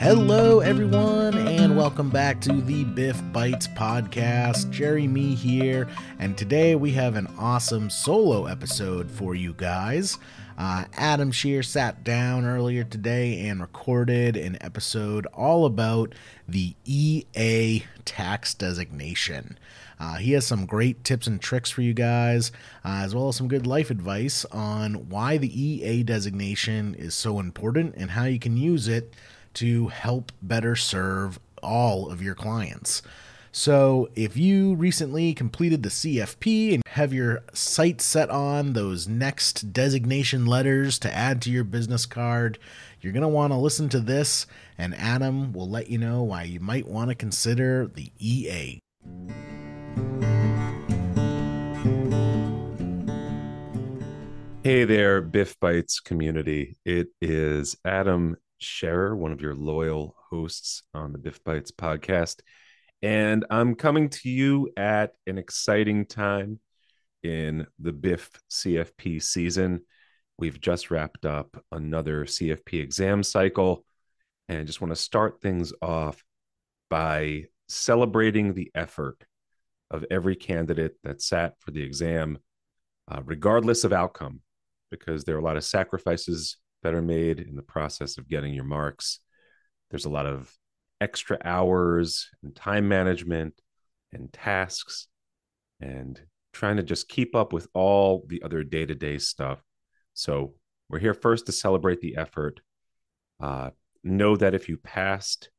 Hello, everyone, and welcome back to the BIF Bytes podcast. Jerry Me here, and today we have an awesome solo episode for you guys. Adam Scherer sat down earlier today and recorded an episode all about the EA tax designation. He has some great tips and tricks for you guys, as well as some good life advice on why the EA designation is so important and how you can use it to help better serve all of your clients. So if you recently completed the CFP and have your sights set on those next designation letters to add to your business card, you're going to want to listen to this, and Adam will let you know why you might want to consider the EA. Hey there, BIF Bytes community. It is Adam Scherer, one of your loyal hosts on the BIF Bytes podcast, and I'm coming to you at an exciting time in the BIF CFP season. We've just wrapped up another CFP exam cycle, and just want to start things off by celebrating the effort of every candidate that sat for the exam, regardless of outcome, because there are a lot of sacrifices that are made in the process of getting your marks. There's a lot of extra hours and time management and tasks and trying to just keep up with all the other day-to-day stuff. So we're here first to celebrate the effort. Know that if you passed,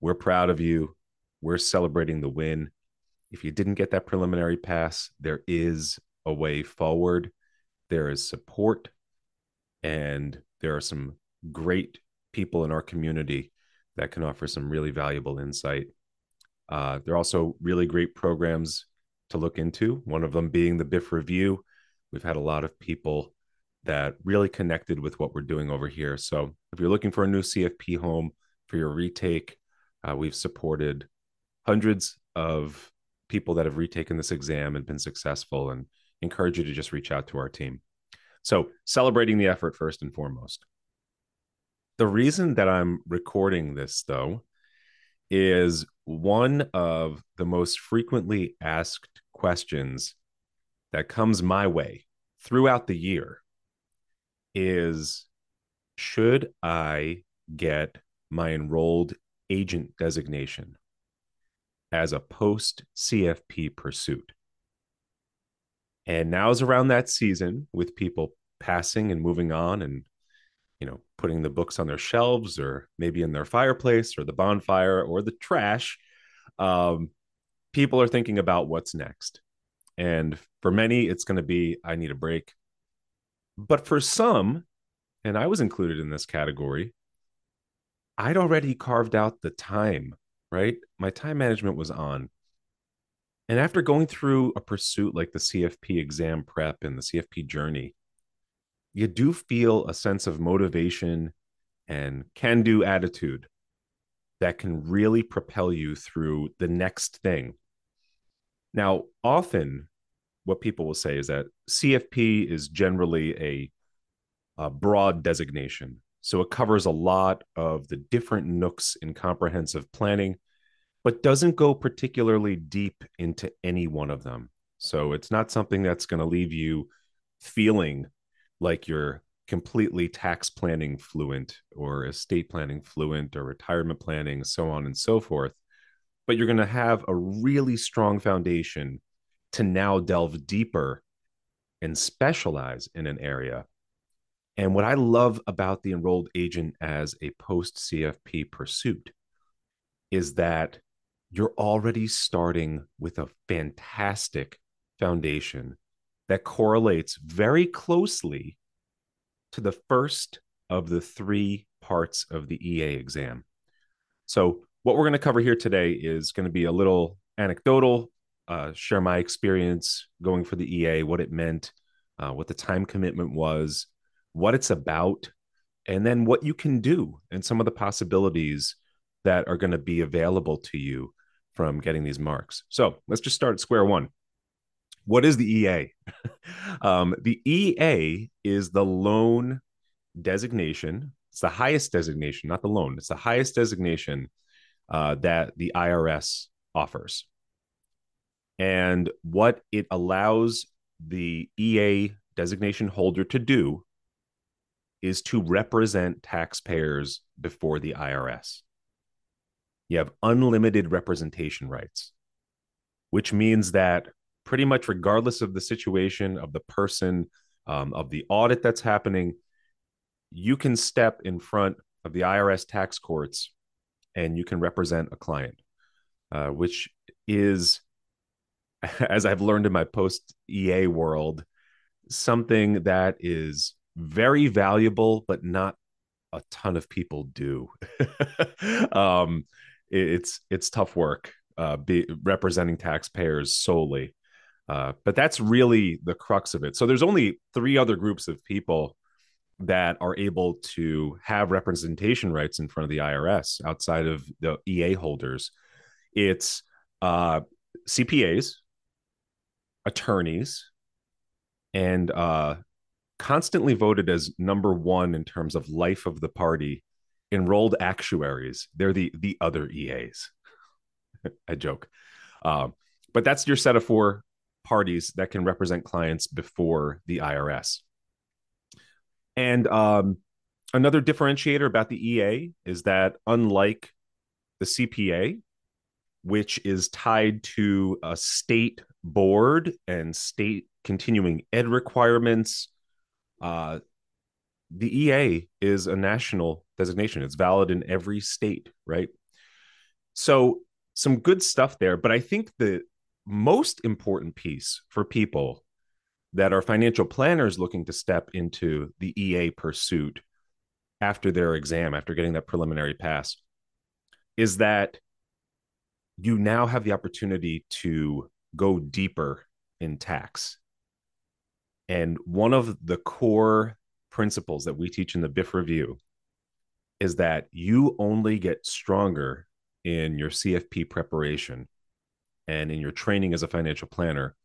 we're proud of you. We're celebrating the win. If you didn't get that preliminary pass, there is a way forward. There is support, and there are some great people in our community that can offer some really valuable insight. There are also really great programs to look into, one of them being the BIF Review. We've had a lot of people that really connected with what we're doing over here. So if you're looking for a new CFP home for your retake, we've supported hundreds of people that have retaken this exam and been successful, and encourage you to just reach out to our team. So celebrating the effort first and foremost. The reason that I'm recording this, though, is one of the most frequently asked questions that comes my way throughout the year is, should I get my enrolled agent designation as a post-CFP pursuit? And now is around that season with people passing and moving on and, you know, putting the books on their shelves or maybe in their fireplace or the bonfire or the trash. People are thinking about what's next. And for many, it's going to be, I need a break. But for some, and I was included in this category, I'd already carved out the time, right? My time management was on. And after going through a pursuit like the CFP exam prep and the CFP journey, you do feel a sense of motivation and can-do attitude that can really propel you through the next thing. Now, often what people will say is that CFP is generally a broad designation. So it covers a lot of the different nooks in comprehensive planning, but doesn't go particularly deep into any one of them. So it's not something that's going to leave you feeling like you're completely tax planning fluent or estate planning fluent or retirement planning, so on and so forth. But you're going to have a really strong foundation to now delve deeper and specialize in an area. And what I love about the enrolled agent as a post-CFP pursuit is that you're already starting with a fantastic foundation that correlates very closely to the first of the three parts of the EA exam. So what we're going to cover here today is going to be a little anecdotal, share my experience going for the EA, what it meant, what the time commitment was, what it's about, and then what you can do and some of the possibilities that are going to be available to you from getting these marks. So let's just start at square one. What is the EA? The EA is the loan designation It's the highest designation, not the loan. It's the highest designation that the IRS offers. And what it allows the EA designation holder to do is to represent taxpayers before the IRS. You have unlimited representation rights, which means that pretty much regardless of the situation, of the person, of the audit that's happening, you can step in front of the IRS tax courts and you can represent a client, which is, as I've learned in my post-EA world, something that is very valuable, but not a ton of people do. It's tough work representing taxpayers solely. But that's really the crux of it. So there's only three other groups of people that are able to have representation rights in front of the IRS outside of the EA holders. It's CPAs, attorneys, and constantly voted as number one in terms of life of the party, enrolled actuaries. They're the other EAs. I joke. But that's your set of four parties that can represent clients before the IRS. And another differentiator about the EA is that unlike the CPA, which is tied to a state board and state continuing ed requirements, the EA is a national designation. It's valid in every state, right? So some good stuff there. But I think the most important piece for people that are financial planners looking to step into the EA pursuit after their exam, after getting that preliminary pass, is that you now have the opportunity to go deeper in tax. And one of the core principles that we teach in the BIF review is that you only get stronger in your CFP preparation and in your training as a financial planner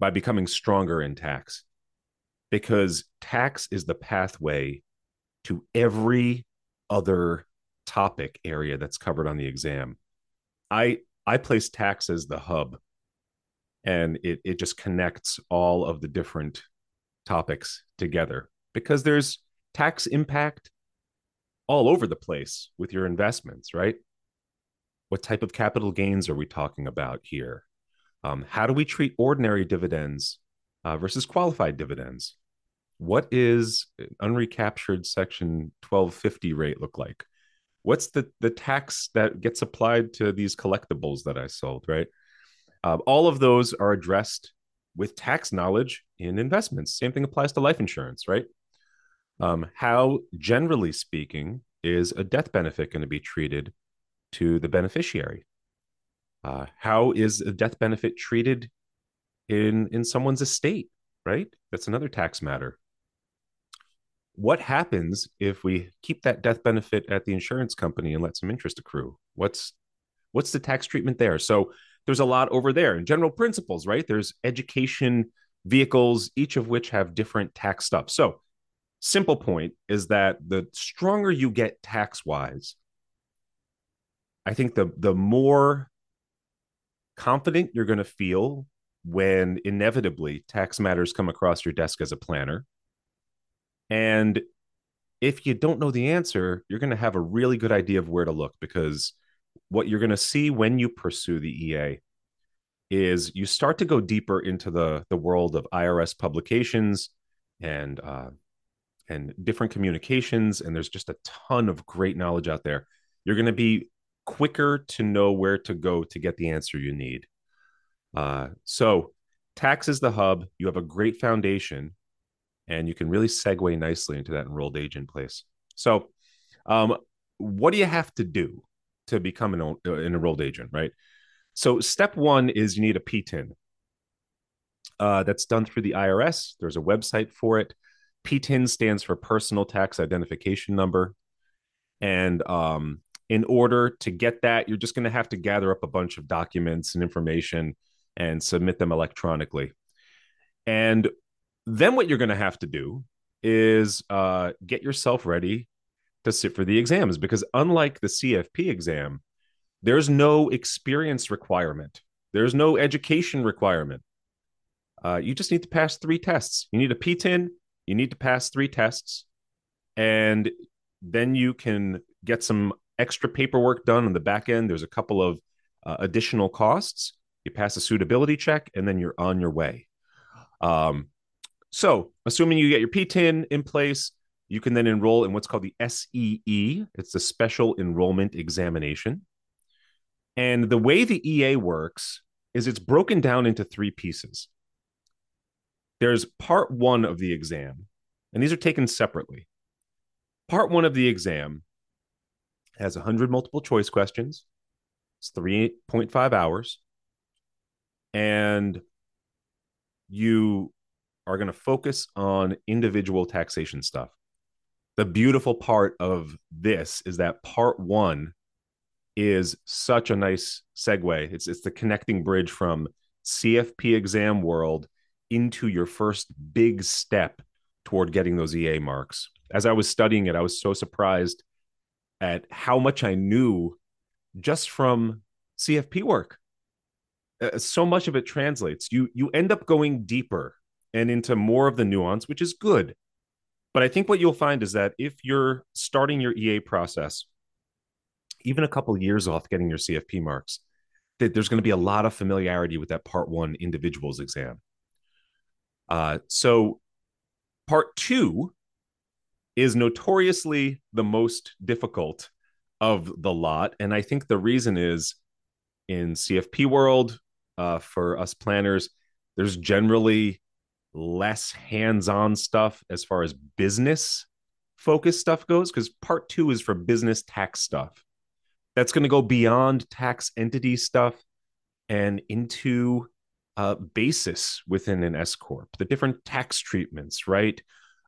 by becoming stronger in tax, because tax is the pathway to every other topic area that's covered on the exam. I place tax as the hub, and it just connects all of the different topics together, because there's tax impact all over the place with your investments, right? What type of capital gains are we talking about here? How do we treat ordinary dividends versus qualified dividends? What is unrecaptured Section 1250 rate look like? What's the tax that gets applied to these collectibles that I sold, right? All of those are addressed with tax knowledge in investments. Same thing applies to life insurance, right? How, generally speaking, is a death benefit going to be treated to the beneficiary? How is a death benefit treated in someone's estate, right? That's another tax matter. What happens if we keep that death benefit at the insurance company and let some interest accrue? What's the tax treatment there? So there's a lot over there. And general principles, right? There's education vehicles, each of which have different tax stuff. So simple point is that the stronger you get tax-wise, I think the more confident you're going to feel when inevitably tax matters come across your desk as a planner. And if you don't know the answer, you're going to have a really good idea of where to look, because what you're going to see when you pursue the EA is you start to go deeper into the world of IRS publications and different communications. And there's just a ton of great knowledge out there. You're going to be quicker to know where to go to get the answer you need. So tax is the hub. You have a great foundation, and you can really segue nicely into that enrolled agent place. So what do you have to do to become an enrolled agent, right? So step one is you need a PTIN. That's done through the IRS. There's a website for it. PTIN stands for Personal Tax Identification Number. And in order to get that, you're just going to have to gather up a bunch of documents and information and submit them electronically. And then what you're going to have to do is get yourself ready to sit for the exams, because unlike the CFP exam, there's no experience requirement. There's no education requirement. You just need to pass three tests. You need a PTIN, you need to pass three tests, and then you can get some extra paperwork done on the back end. There's a couple of additional costs. You pass a suitability check, and then you're on your way. So assuming you get your PTIN in place, you can then enroll in what's called the SEE. It's the Special Enrollment Examination. And the way the EA works is it's broken down into three pieces. There's part one of the exam, and these are taken separately. Part one of the exam has 100 multiple choice questions. It's 3.5 hours. And you are going to focus on individual taxation stuff. The beautiful part of this is that part one is such a nice segue. It's the connecting bridge from CFP exam world into your first big step toward getting those EA marks. As I was studying it, I was so surprised at how much I knew just from CFP work. So much of it translates. You end up going deeper and into more of the nuance, which is good. But I think what you'll find is that if you're starting your EA process, even a couple of years off getting your CFP marks, that there's going to be a lot of familiarity with that part one individuals exam. So part two is notoriously the most difficult of the lot. And I think the reason is in CFP world, for us planners, there's generally less hands-on stuff as far as business-focused stuff goes, because part two is for business tax stuff. That's going to go beyond tax entity stuff and into basis within an S-corp, the different tax treatments, right?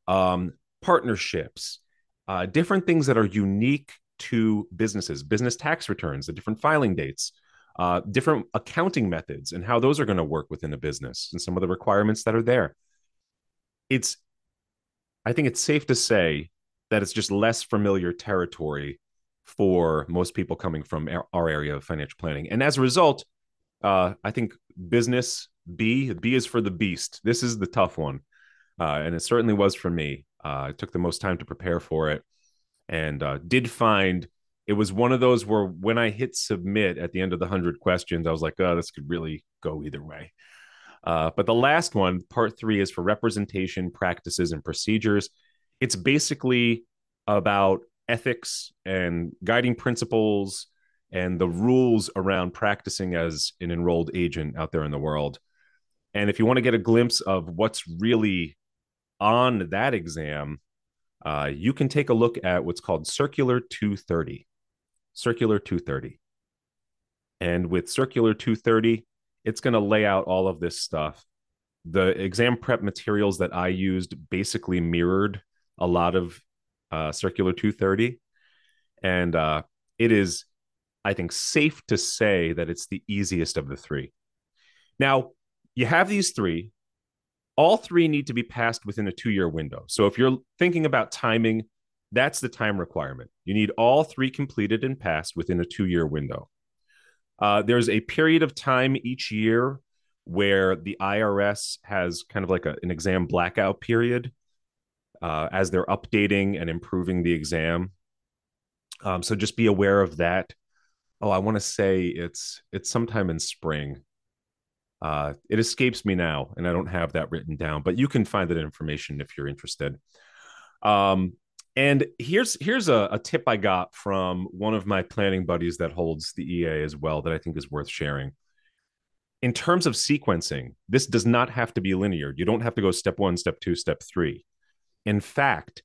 Partnerships, different things that are unique to businesses, business tax returns, the different filing dates, different accounting methods and how those are going to work within a business and some of the requirements that are there. I think it's safe to say that it's just less familiar territory for most people coming from our area of financial planning. And as a result, I think business B is for the beast. This is the tough one. And it certainly was for me. I took the most time to prepare for it, and did find it was one of those where when I hit submit at the end of the 100 questions, I was like, oh, this could really go either way. But the last one, part three, is for representation, practices, and procedures. It's basically about ethics and guiding principles and the rules around practicing as an enrolled agent out there in the world. And if you want to get a glimpse of what's really on that exam, you can take a look at what's called Circular 230. Circular 230. And with Circular 230, it's going to lay out all of this stuff. The exam prep materials that I used basically mirrored a lot of Circular 230. And it is, I think, safe to say that it's the easiest of the three. Now, you have these three. All three need to be passed within a 2-year window. So if you're thinking about timing, that's the time requirement. You need all three completed and passed within a 2-year window. There's a period of time each year where the IRS has kind of like an exam blackout period as they're updating and improving the exam. So just be aware of that. Oh, I want to say it's sometime in spring. It escapes me now, and I don't have that written down, but you can find that information if you're interested. And here's a tip I got from one of my planning buddies that holds the EA as well that I think is worth sharing. In terms of sequencing, this does not have to be linear. You don't have to go step one, step two, step three. In fact,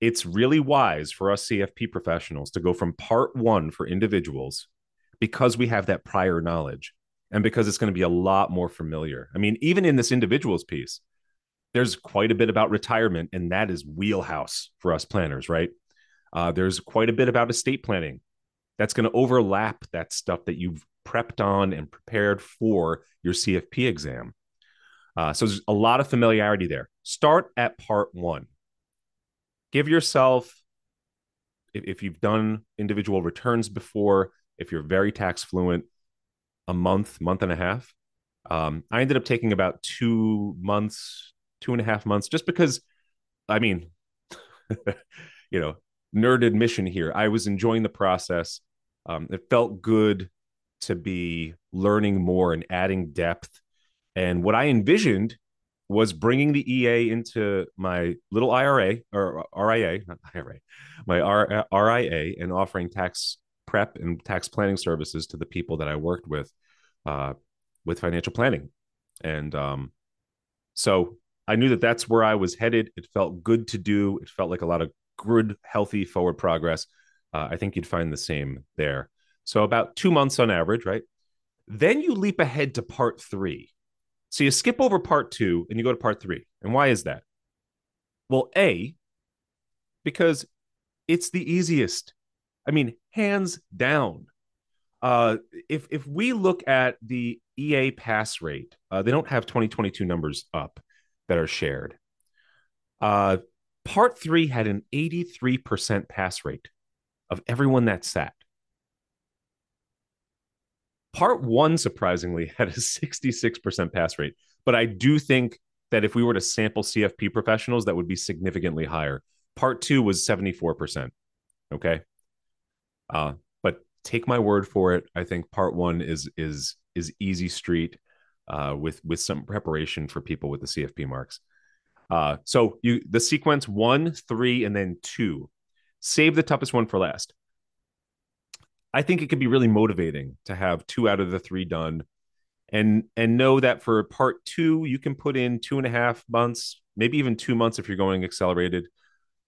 it's really wise for us CFP professionals to go from part one for individuals because we have that prior knowledge. And because it's going to be a lot more familiar. I mean, even in this individuals piece, there's quite a bit about retirement, and that is wheelhouse for us planners, right? There's quite a bit about estate planning. That's going to overlap that stuff that you've prepped on and prepared for your CFP exam. So there's a lot of familiarity there. Start at part one. Give yourself if you've done individual returns before, if you're very tax fluent, a month, month and a half. I ended up taking about 2 months, 2.5 months, just because, I mean, you know, nerd admission here. I was enjoying the process. It felt good to be learning more and adding depth. And what I envisioned was bringing the EA into my little IRA or RIA, not IRA, my RIA, and offering tax prep and tax planning services to the people that I worked with financial planning. And so I knew that that's where I was headed. It felt good to do. It felt like a lot of good, healthy forward progress. I think you'd find the same there. So about 2 months on average, right? Then you leap ahead to part three. So you skip over part two and you go to part three. And why is that? Well, A, because it's the easiest. I mean, hands down. If we look at the EA pass rate, they don't have 2022 numbers up that are shared. Part three had an 83% pass rate of everyone that sat. Part one, surprisingly, had a 66% pass rate. But I do think that if we were to sample CFP professionals, that would be significantly higher. Part two was 74%. Okay. But take my word for it. I think part one is easy street with some preparation for people with the CFP marks. So the sequence 1, 3, and then 2. Save the toughest one for last. I think it could be really motivating to have 2 out of the 3 done and know that for part 2, you can put in 2.5 months, maybe even 2 months if you're going accelerated.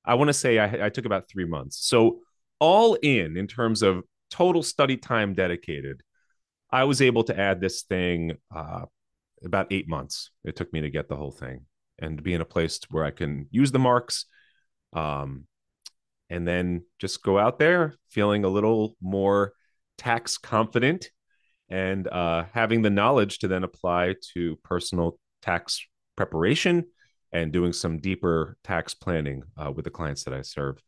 I want to say I took about 3 months. So all in terms of total study time dedicated, I was able to add this thing about 8 months. It took me to get the whole thing and to be in a place where I can use the marks, and then just go out there feeling a little more tax confident and having the knowledge to then apply to personal tax preparation and doing some deeper tax planning with the clients that I serve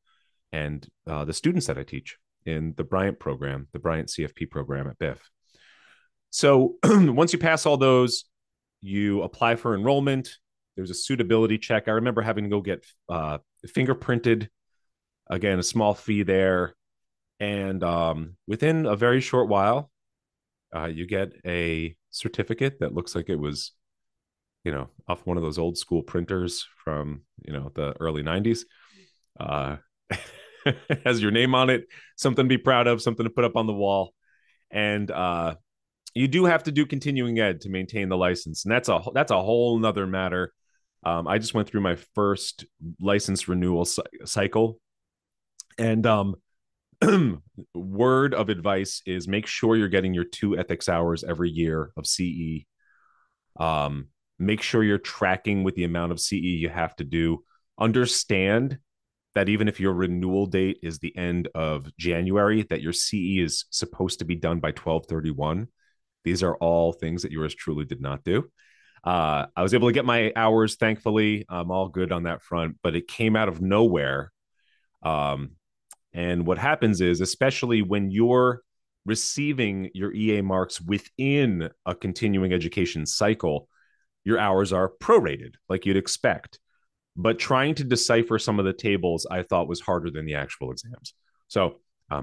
and the students that I teach in the Bryant program, the Bryant CFP program at BIF. So once you pass all those, you apply for enrollment. There's a suitability check. I remember having to go get fingerprinted. Again, a small fee there. And within a very short while, you get a certificate that looks like it was, you know, off one of those old school printers from, you know, the early 90s. Has your name on it, something to be proud of, something to put up on the wall. And you do have to do continuing ed to maintain the license. And that's a whole nother matter. I just went through my first license renewal cycle. And word of advice is make sure you're getting your 2 ethics hours every year of SEE. Make sure you're tracking with the amount of SEE you have to do. Understand that even if your renewal date is the end of January, that your SEE is supposed to be done by 12/31. These are all things that yours truly did not do. I was able to get my hours, thankfully. I'm all good on that front, but it came out of nowhere. And what happens is, especially when you're receiving your EA marks within a continuing education cycle, your hours are prorated like you'd expect. But trying to decipher some of the tables I thought was harder than the actual exams. So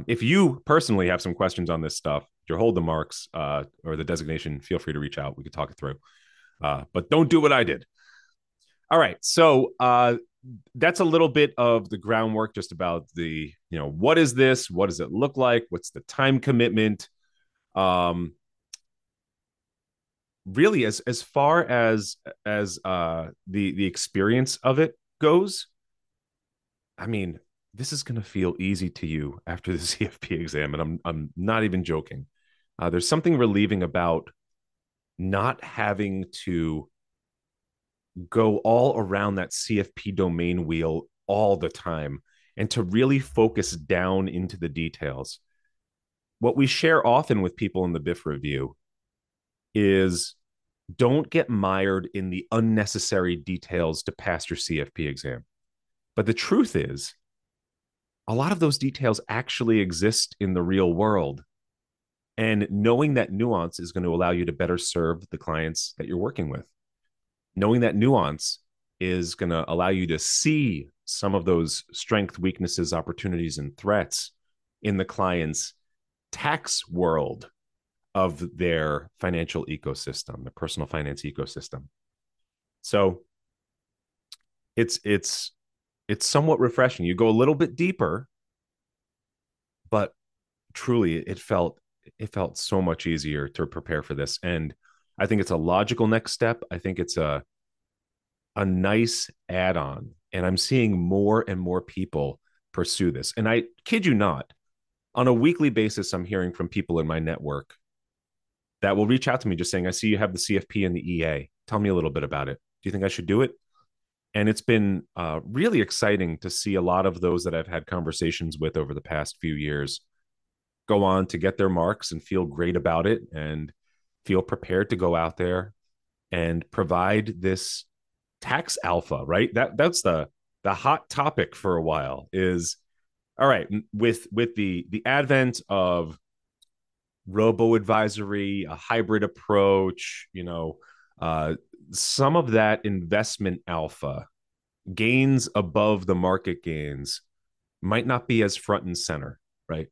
if you personally have some questions on this stuff, you hold the marks or the designation, feel free to reach out. We could talk it through. But don't do what I did. All right. So, that's a little bit of the groundwork just about the, you know, what is this? What does it look like? What's the time commitment? Really, as far as the experience of it goes, I mean, this is going to feel easy to you after the CFP exam. And I'm not even joking. There's something relieving about not having to go all around that CFP domain wheel all the time and to really focus down into the details. What we share often with people in the BIF review is don't get mired in the unnecessary details to pass your CFP exam. But the truth is a lot of those details actually exist in the real world. And knowing that nuance is going to allow you to better serve the clients that you're working with. Knowing that nuance is going to allow you to see some of those strengths, weaknesses, opportunities, and threats in the client's tax world of their financial ecosystem, the personal finance ecosystem. So it's somewhat refreshing. You go a little bit deeper, but truly it felt so much easier to prepare for this. And I think it's a logical next step. I think it's a nice add-on. And I'm seeing more and more people pursue this. And I kid you not, on a weekly basis, I'm hearing from people in my network that will reach out to me just saying, I see you have the CFP and the EA. Tell me a little bit about it. Do you think I should do it? And it's been really exciting to see a lot of those that I've had conversations with over the past few years go on to get their marks and feel great about it and feel prepared to go out there and provide this tax alpha, right? That's the hot topic for a while is, all right, with the advent of robo-advisory, a hybrid approach, some of that investment alpha gains above the market gains might not be as front and center, right?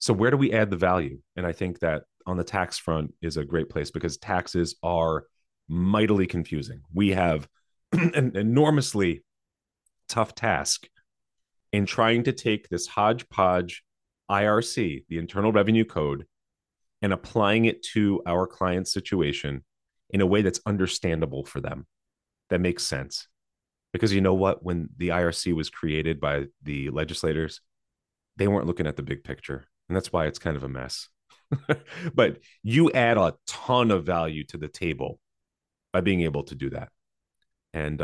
So where do we add the value? And I think that on the tax front is a great place because taxes are mightily confusing. We have an enormously tough task in trying to take this hodgepodge IRC, the Internal Revenue Code, and applying it to our client's situation in a way that's understandable for them, that makes sense. Because you know what? When the IRC was created by the legislators, they weren't looking at the big picture. And that's why it's kind of a mess. But you add a ton of value to the table by being able to do that. And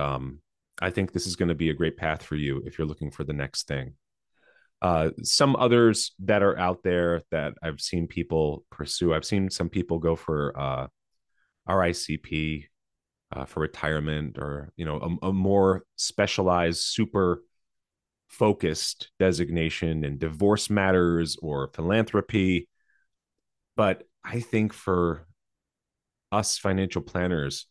I think this is going to be a great path for you if you're looking for the next thing. Some others that are out there that I've seen people pursue, I've seen some people go for RICP for retirement, or a more specialized, super focused designation in divorce matters or philanthropy. But I think for us financial planners,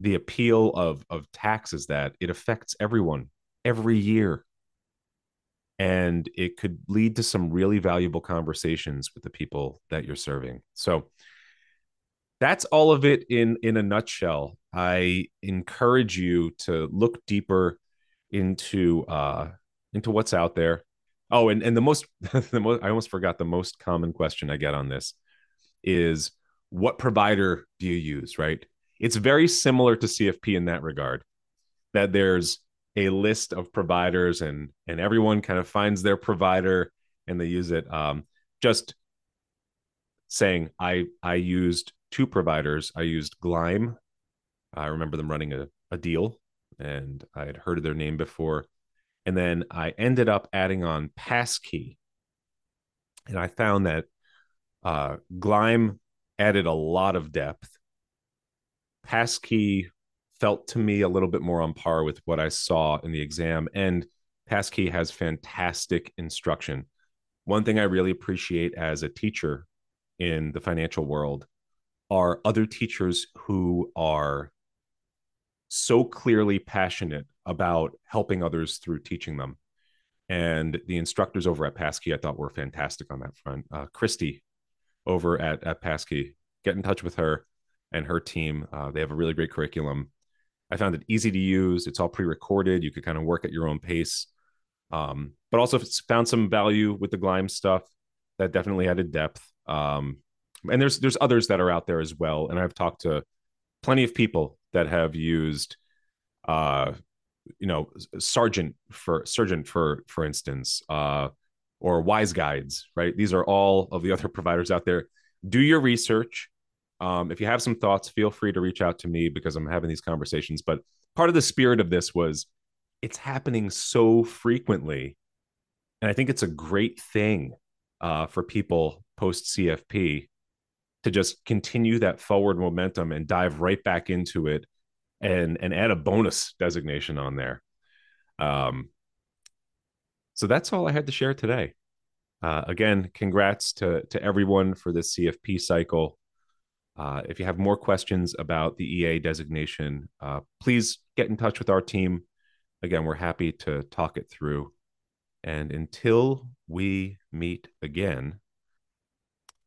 the appeal of tax is that it affects everyone every year. And it could lead to some really valuable conversations with the people that you're serving. So that's all of it in a nutshell. I encourage you to look deeper into what's out there. Oh, and I almost forgot the most common question I get on this is, what provider do you use, right? It's very similar to CFP in that regard, that there's a list of providers and everyone kind of finds their provider and they use it. Just saying, I used two providers. I used Gleim. I remember them running a deal and I had heard of their name before. And then I ended up adding on Passkey. And I found that Gleim added a lot of depth. Passkey felt to me a little bit more on par with what I saw in the exam. And Passkey has fantastic instruction. One thing I really appreciate as a teacher in the financial world are other teachers who are so clearly passionate about helping others through teaching them. And the instructors over at Passkey, I thought, were fantastic on that front. Christy over at Passkey, get in touch with her and her team. They have a really great curriculum. I found it easy to use. It's all pre-recorded. You could kind of work at your own pace. But also found some value with the Gleim stuff that definitely added depth. And there's others that are out there as well. And I've talked to plenty of people that have used, Sergeant for instance, or Wise Guides, right? These are all of the other providers out there. Do your research. If you have some thoughts, feel free to reach out to me because I'm having these conversations. But part of the spirit of this was it's happening so frequently. And I think it's a great thing for people post CFP to just continue that forward momentum and dive right back into it and add a bonus designation on there. So that's all I had to share today. Again, congrats to everyone for this CFP cycle. If you have more questions about the EA designation, please get in touch with our team. Again, we're happy to talk it through. And until we meet again,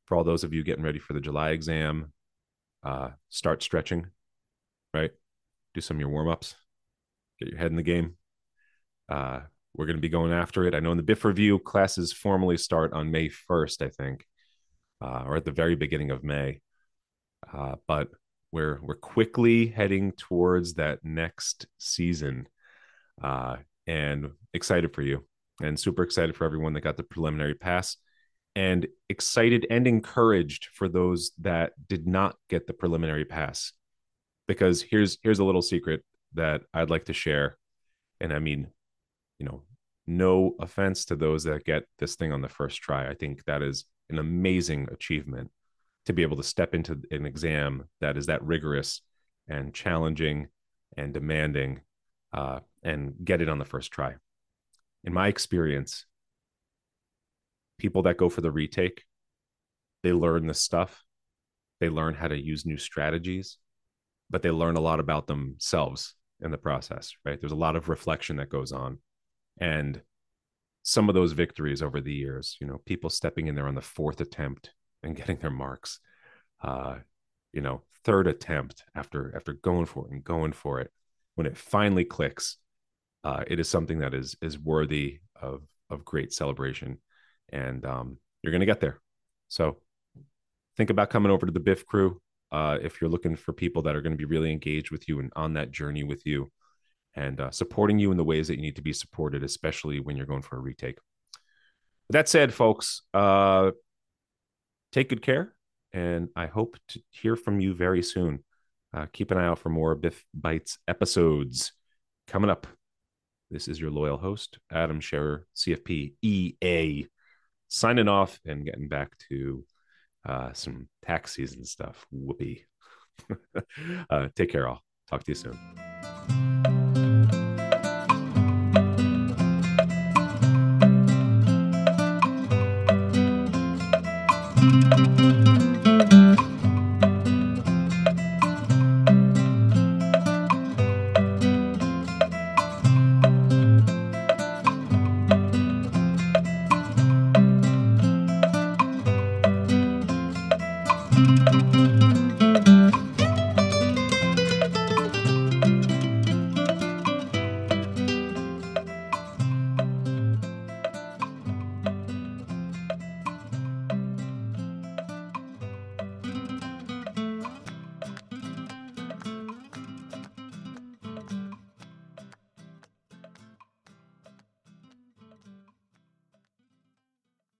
for all those of you getting ready for the July exam, start stretching, right? Do some of your warm-ups, get your head in the game. We're going to be going after it. I know in the BIF review, classes formally start on May 1st, I think, or at the very beginning of May. But we're quickly heading towards that next season, and excited for you, and super excited for everyone that got the preliminary pass, and excited and encouraged for those that did not get the preliminary pass, because here's a little secret that I'd like to share. And I mean, you know, no offense to those that get this thing on the first try. I think that is an amazing achievement to be able to step into an exam that is that rigorous and challenging and demanding, and get it on the first try. In my experience, people that go for the retake, they learn this stuff. They learn how to use new strategies, but they learn a lot about themselves in the process, right? There's a lot of reflection that goes on. And some of those victories over the years, you know, people stepping in there on the fourth attempt and getting their marks, you know, third attempt after going for it, when it finally clicks, it is something that is worthy of great celebration, and you're going to get there. So think about coming over to the BIF crew if you're looking for people that are going to be really engaged with you and on that journey with you, and supporting you in the ways that you need to be supported, especially when you're going for a retake. With that said, folks, take good care, and I hope to hear from you very soon. Keep an eye out for more BIF Bytes episodes coming up. This is your loyal host, Adam Scherer, CFP EA, signing off and getting back to some tax season stuff. Whoopee. Take care, all. Talk to you soon.